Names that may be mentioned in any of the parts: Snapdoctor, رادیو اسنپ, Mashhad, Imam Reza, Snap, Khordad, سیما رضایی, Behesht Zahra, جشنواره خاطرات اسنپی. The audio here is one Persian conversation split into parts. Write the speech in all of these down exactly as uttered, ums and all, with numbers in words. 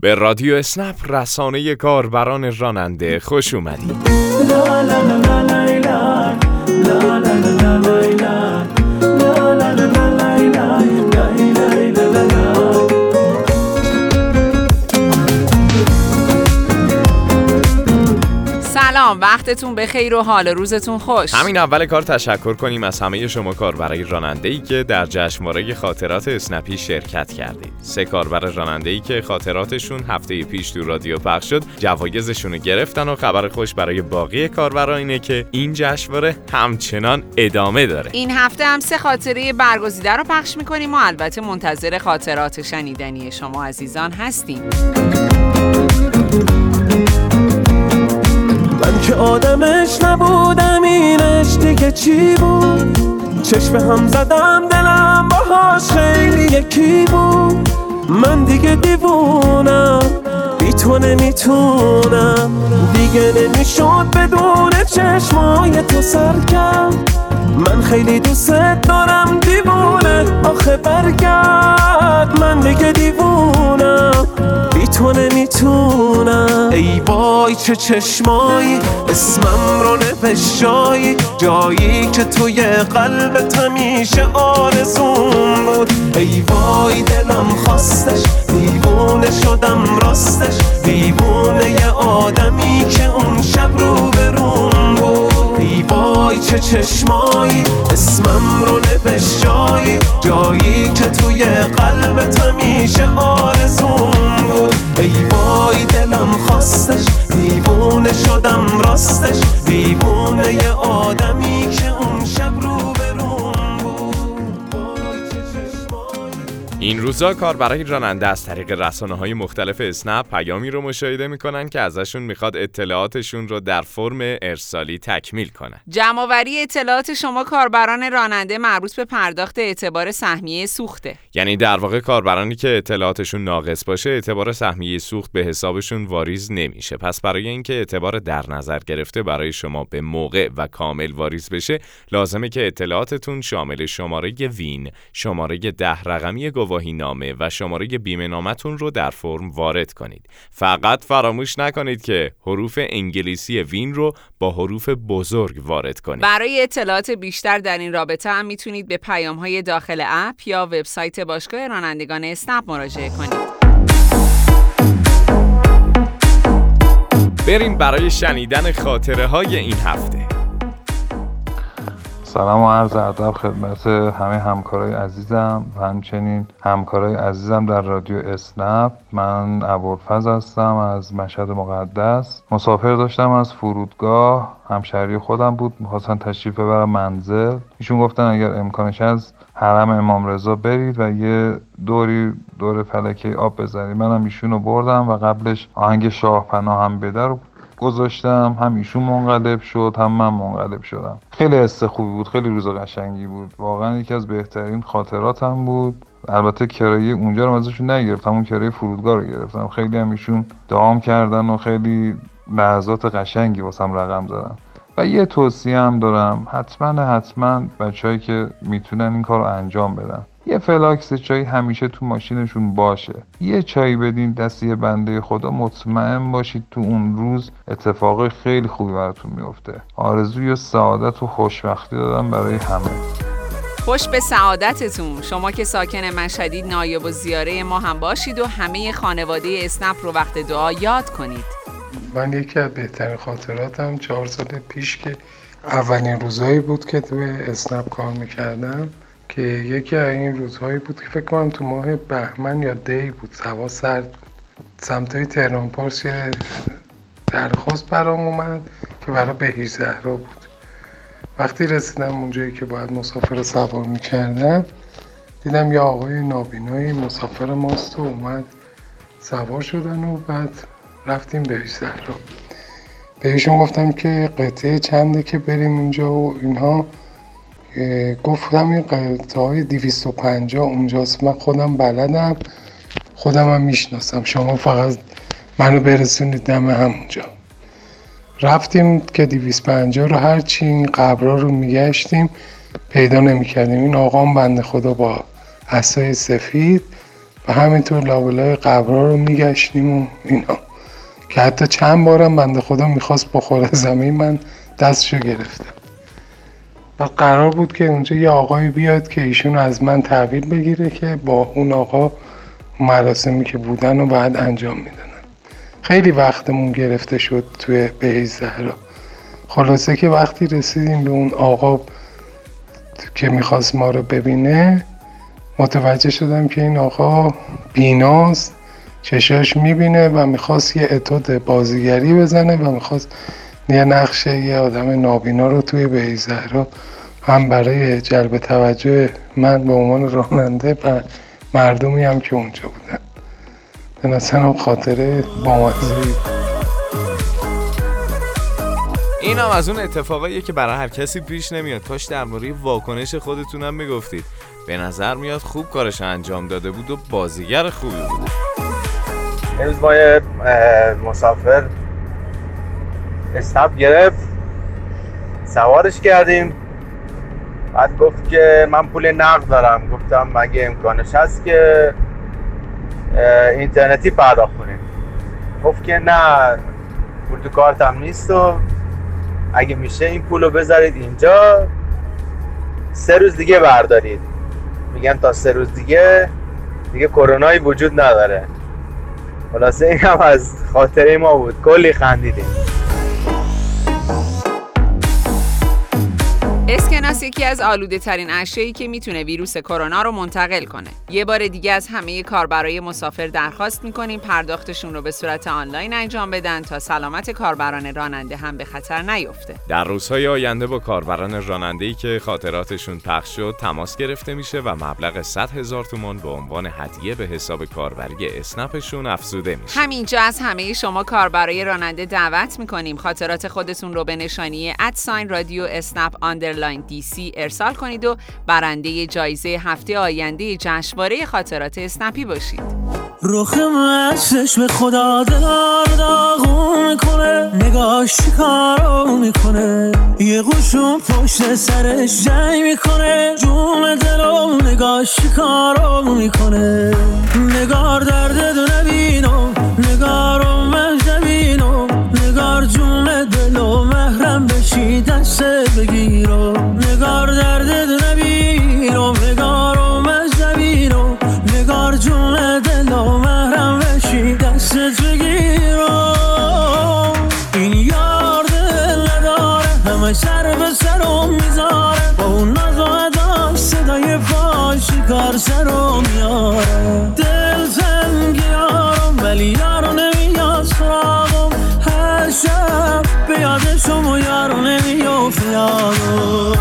به رادیو اسنپ، رسانه کاربران راننده، خوش اومدید. سلام، وقتتون بخیر و حال روزتون خوش. همین اول کار تشکر کنیم از همه شما کاربرای راننده‌ای که در جشنواره خاطرات اسنپی شرکت کردید. سه کاربر راننده‌ای که خاطراتشون هفته پیش تو رادیو پخش شد، جوایزشون رو گرفتن و خبر خوش برای باقی کاربرا اینه که این جشنواره همچنان ادامه داره. این هفته هم سه خاطره برگزیده رو پخش می‌کنیم و البته منتظر خاطرات شنیدنی شما عزیزان هستیم. من که آدمش نبودم، اینش دیگه چی بود؟ چشم هم زدم، دلم باهاش خیلی یکی بود. من دیگه دیوونم، بی تو نمیتونم، دیگه نمیشد بدون چشمای تو سرگم. من خیلی دوست دارم، دیوونه آخه برگرد. من دیگه دیوونم، بی تو نمیتونم. ای وای چه چشمایی، اسمم رو نوشتایی، جایی که توی قلبت همیشه آرزوم بود. ای وای دلم خواستش، دیوونه شدم راستش، دیوونه یه آدمی که اون شب رو بروم بود. ای وای چه چشمایی، اسمم رو نوشتایی، جایی که توی قلبت همیشه آرزوم بود. ای وای دلم خواستش، دیوونه شدم راستش، دیوونه یه آدمی که اون شب رو بروم بود. این روزا کاربرای راننده از طریق رسانه‌های مختلف اسنپ پیامی رو مشاهده می‌کنن که ازشون می‌خواد اطلاعاتشون رو در فرم ارسالی تکمیل کنن. جمع‌آوری اطلاعات شما کاربران راننده مربوط به پرداخت اعتبار سهمیه سوخته. یعنی در واقع کاربرانی که اطلاعاتشون ناقص باشه، اعتبار سهمیه سوخت به حسابشون واریز نمیشه. پس برای اینکه اعتبار در نظر گرفته برای شما به موقع و کامل واریز بشه، لازمه که اطلاعاتتون شامل شماره وین، شماره ده رقمی گواهی نامه و شماره بیمه نامتون رو در فرم وارد کنید. فقط فراموش نکنید که حروف انگلیسی وین رو با حروف بزرگ وارد کنید. برای اطلاعات بیشتر در این رابطه هم میتونید به پیام‌های داخل اپ یا وبسایت باشگاه رانندگان اسنپ مراجعه کنید. بریم برای شنیدن خاطره های این هفته. سلام و عرض ادب خدمت همه همکارای عزیزم و همچنین همکارای عزیزم در رادیو اسنپ. من ابو الفضل هستم از مشهد مقدس. مسافر داشتم از فرودگاه، همشهری خودم بود، می‌خواستن تشریف ببرم منزل. ایشون گفتن اگر امکانش از حرم امام رضا برید و یه دوری دور فلکه آب بزنید. منم ایشونو بردم و قبلش آهنگ شاه پناه هم به در گذاشتم، هم ایشون منقلب شد هم من منقلب شدم. خیلی حس خوبی بود، خیلی روز قشنگی بود، واقعا یکی از بهترین خاطراتم بود. البته کرایه اونجا رو ازشون نگرفتم، اون کرایه فرودگاه رو گرفتم. خیلی هم ایشون دعام کردن و خیلی لحظات قشنگی واسم رقم زدن. و یه توصیه هم دارم، حتما حتما بچه‌ای که میتونن این کارو انجام بدن، یه فلاکس چای همیشه تو ماشینشون باشه. یه چای بدین دست یه بنده خدا، مطمئن باشید تو اون روز اتفاق خیلی خوبی براتون میفته. آرزوی و سعادت و خوشبختی دادم برای همه. خوش به سعادتتون. شما که ساکن مشهدید، نایب و زیاره ما هم باشید و همه خانواده اسنپ رو وقت دعا یاد کنید. من یکی از بهترین خاطراتم چهار سال پیش که اولین روزایی بود که تو اسنپ کار میکردم، که یکی از این روزهایی بود که فکر کنم تو ماه بهمن یا دی بود، هوا سرد بود. سمتای تهران پارس یه درخواست برام اومد که برای بهشت زهرا بود. وقتی رسیدم اونجایی که باید مسافر سوار میکردم، دیدم یه آقای نابینایی مسافر ماست و اومد سوار شدن و بعد رفتیم بهشت زهرا. بهشون گفتم که قطعه چنده که بریم اینجا و اینها. گفتم این قطعه های دویست و پنجاه اونجاست، من خودم بلدم، خودم هم میشناسم، شما فقط منو برسونید دم همونجا. رفتیم که دویست و پنجاه رو هرچی این قبرها رو میگشتیم پیدا نمیکردیم. این آقا هم بنده خدا با عصای سفید و همینطور لابلای قبرها رو میگشتیم و اینا، که حتی چند بارم بنده خدا میخواست بخوره زمین، من دستشو گرفتم و قرار بود که اونجا یه آقایی بیاد که ایشونو از من تحویل بگیره که با اون آقا مراسمی که بودن و بعد انجام میدادن. خیلی وقتمون گرفته شد توی بهشت زهرا. خلاصه که وقتی رسیدیم به اون آقا که میخواست ما رو ببینه، متوجه شدم که این آقا بیناست، چشاش میبینه و میخواست یه اتود بازیگری بزنه و میخواست یه نقشه یه آدم نابینا رو توی بهشت زهرا هم برای جلب توجه من به عنوان راننده و مردمی هم که اونجا بودن. به نظرم خاطره بامزه‌ای. این هم از اون اتفاقاییه که برای هر کسی پیش نمیاد. کاش درباره واکنش خودتونم میگفتید. به نظر میاد خوب کارش انجام داده بود و بازیگر خوبی بود. امروز ما یه مسافر اسنپ گرفت، سوارش کردیم، بعد گفت که من پول نقد دارم. گفتم مگه امکانش هست که اینترنتی پرداخت کنیم؟ گفت که نه، پول تو کارتم نیست و اگه میشه این پولو بذارید اینجا، سه روز دیگه بردارید. میگم تا سه روز دیگه دیگه کرونایی وجود نداره. خلاصه این هم از خاطره ما بود، کلی خندیدیم. اسکناس یکی از آلوده ترین اشیایی که میتونه ویروس کرونا رو منتقل کنه. یه بار دیگه از همه کاربرای مسافر درخواست میکنیم پرداختشون رو به صورت آنلاین انجام بدن تا سلامت کاربران راننده هم به خطر نیفته. در روزهای آینده با کاربران راننده‌ای که خاطراتشون پخش شد تماس گرفته میشه و مبلغ صد هزار تومان به عنوان هدیه به حساب کاربری اسنپشون افزوده میشه. همینجا از همه شما کاربرای راننده دعوت میکنیم خاطرات خودتون رو به نشانی ات رادیو اسنپ آندرلاین دی سی ارسال کنید و برنده جایزه هفته آینده جشنواره خاطرات اسنپی باشید. رخ مشش به خدا دلار داغون میکنه، نگاش کارو میکنه، یه گوشون پشت سرش جنگ میکنه، جون دلو نگاش کارو میکنه. نگار درد دو نبینم، نگارو مجنبینم، نگار جون دلو محرم بشی دست بگیرم، نگار درد دو نبینم، نگارو مجنبینم، نگار جون دلو محرم بشی دست بگیرم. این یار دل نداره، همه سر به سرم میذاره، با اون ناز و ادا صدای فاشکار سرم میاره. دل زنگ یارم ولی یارو نمیاد سراغم، هر شب به یادشم و یارو نمیفته یادم.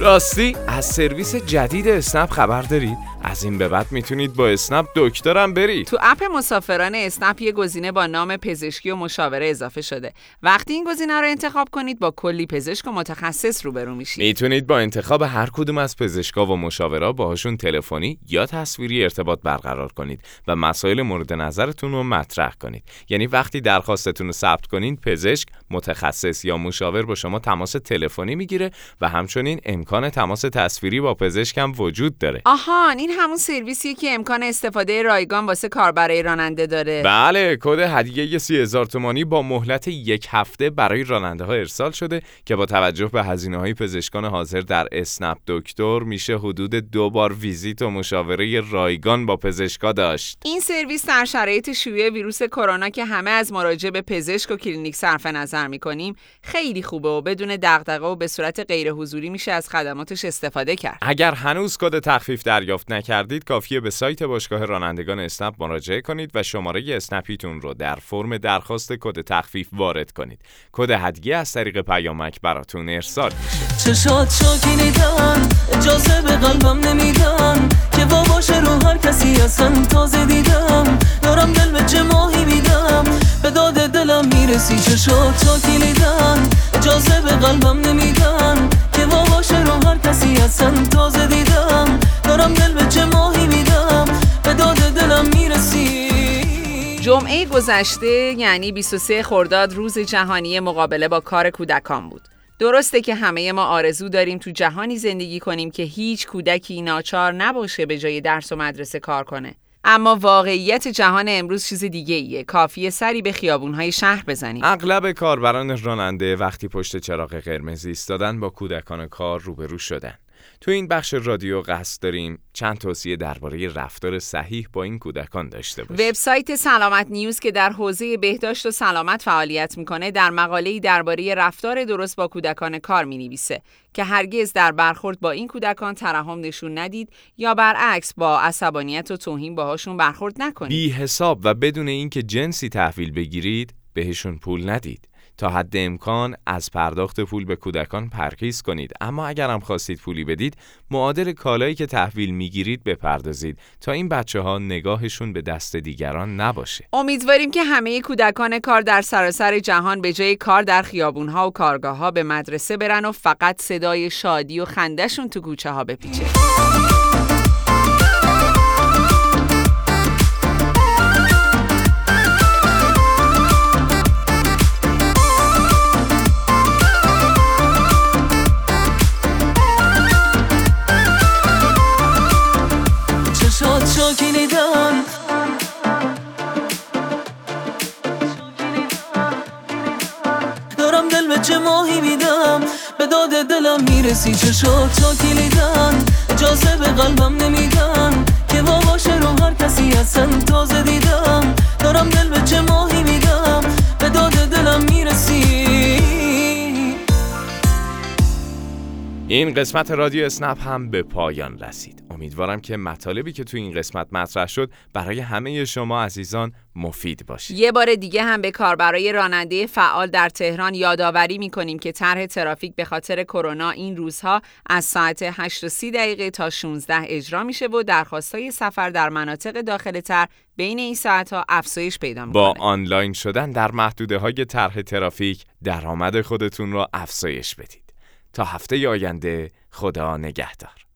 راستی از سرویس جدید اسنپ خبر دارید؟ از این به بعد میتونید با اسنپ دکترم برید. تو اپ مسافران اسنپ یه گزینه با نام پزشکی و مشاوره اضافه شده. وقتی این گزینه رو انتخاب کنید با کلی پزشک و متخصص روبرو میشید. میتونید با انتخاب هر کدوم از پزشکا و مشاورا باهاشون تلفنی یا تصویری ارتباط برقرار کنید و مسائل مورد نظرتون رو مطرح کنید. یعنی وقتی درخواستتون رو ثبت کنین، پزشک، متخصص یا مشاور با شما تماس تلفنی میگیره و همچنین امکان تماس تصویری با پزشک هم وجود داره. آها، این همون سرویسیه که امکان استفاده رایگان واسه کاربرای راننده داره. بله، کد هدیه سی هزار تومانی با مهلت یک هفته برای راننده‌ها ارسال شده که با توجه به هزینه‌های پزشکان حاضر در اسنپ دکتر میشه حدود دو بار ویزیت و مشاوره رایگان با پزشکا داشت. این سرویس در شرایط شیوع ویروس کرونا که همه از مراجعه به پزشک و کلینیک صرف نظر می‌کنیم، خیلی خوبه و بدون دغدغه و به صورت غیر حضوری میشه از خدماتش استفاده کرد. اگر هنوز کد تخفیف دریافت کردید کافیه به سایت باشگاه رانندگان اسنپ مراجعه کنید و شماره اسنپیتون رو در فرم درخواست کد تخفیف وارد کنید. کد هدیه از طریق پیامک براتون ارسال میشه. چشات شاکینیدن اجازه به قلبم نمیدن که واباشه رو هر کسی هستن، تازه دیدم دارم دل به چه ماهی میدم، به داد دلم میرسی. چشات شاکینیدن اجازه به قلبم نمیدن که واباشه رو هر کسی هستن، تازه دیدم دارم دل به چه ماهی میدم، به داد دلم میرسی. جمعه گذشته یعنی بیست و سه خرداد روز جهانی مقابله با کار کودکان بود. درسته که همه ما آرزو داریم تو جهانی زندگی کنیم که هیچ کودکی ناچار نباشه به جای درس و مدرسه کار کنه. اما واقعیت جهان امروز چیز دیگه ایه. کافیه سری به خیابون‌های شهر بزنیم. اغلب کاربران راننده وقتی پشت چراغ قرمز ایستادن با کودکان کار روبرو شدن. تو این بخش رادیو قصد داریم چند توصیه درباره رفتار صحیح با این کودکان داشته باشیم. وبسایت سلامت نیوز که در حوزه بهداشت و سلامت فعالیت میکنه در مقاله‌ای درباره رفتار درست با کودکان کار می‌نویسه که هرگز در برخورد با این کودکان ترحم نشون ندید یا برعکس با عصبانیت و توهین باهاشون برخورد نکنید. بی حساب و بدون اینکه جنسی تحویل بگیرید بهشون پول ندید. تا حد امکان از پرداخت پول به کودکان پرهیز کنید، اما اگر هم خواستید پولی بدید معادل کالایی که تحویل میگیرید بپردازید تا این بچه ها نگاهشون به دست دیگران نباشه. امیدواریم که همه کودکان کار در سراسر جهان به جای کار در خیابون‌ها و کارگاه‌ها به مدرسه برن و فقط صدای شادی و خنده‌شون تو کوچه ها بپیچه. چه ماهی میدم به داد دلم میرسی، چه شد تا کلیدن اجازه به قلبم نمیدن که واباشه رو هر کسی هستن، تازه دیدم دارم دل به چه ماهی میدم به داد دلم میرسی. این قسمت رادیو اسنپ هم به پایان رسید. امیدوارم که مطالبی که تو این قسمت مطرح شد برای همه شما عزیزان مفید باشه. یه بار دیگه هم به کاربرای راننده فعال در تهران یادآوری می‌کنیم که طرح ترافیک به خاطر کرونا این روزها از ساعت هشت و سی دقیقه تا شانزده اجرا میشه و درخواستای سفر در مناطق داخل طرح بین این ساعت‌ها افزایش پیدا می‌کنه. با آنلاین شدن در محدوده‌های طرح ترافیک درآمد خودتون رو افزایش بدید. تا هفته ی آینده خدا نگهدار.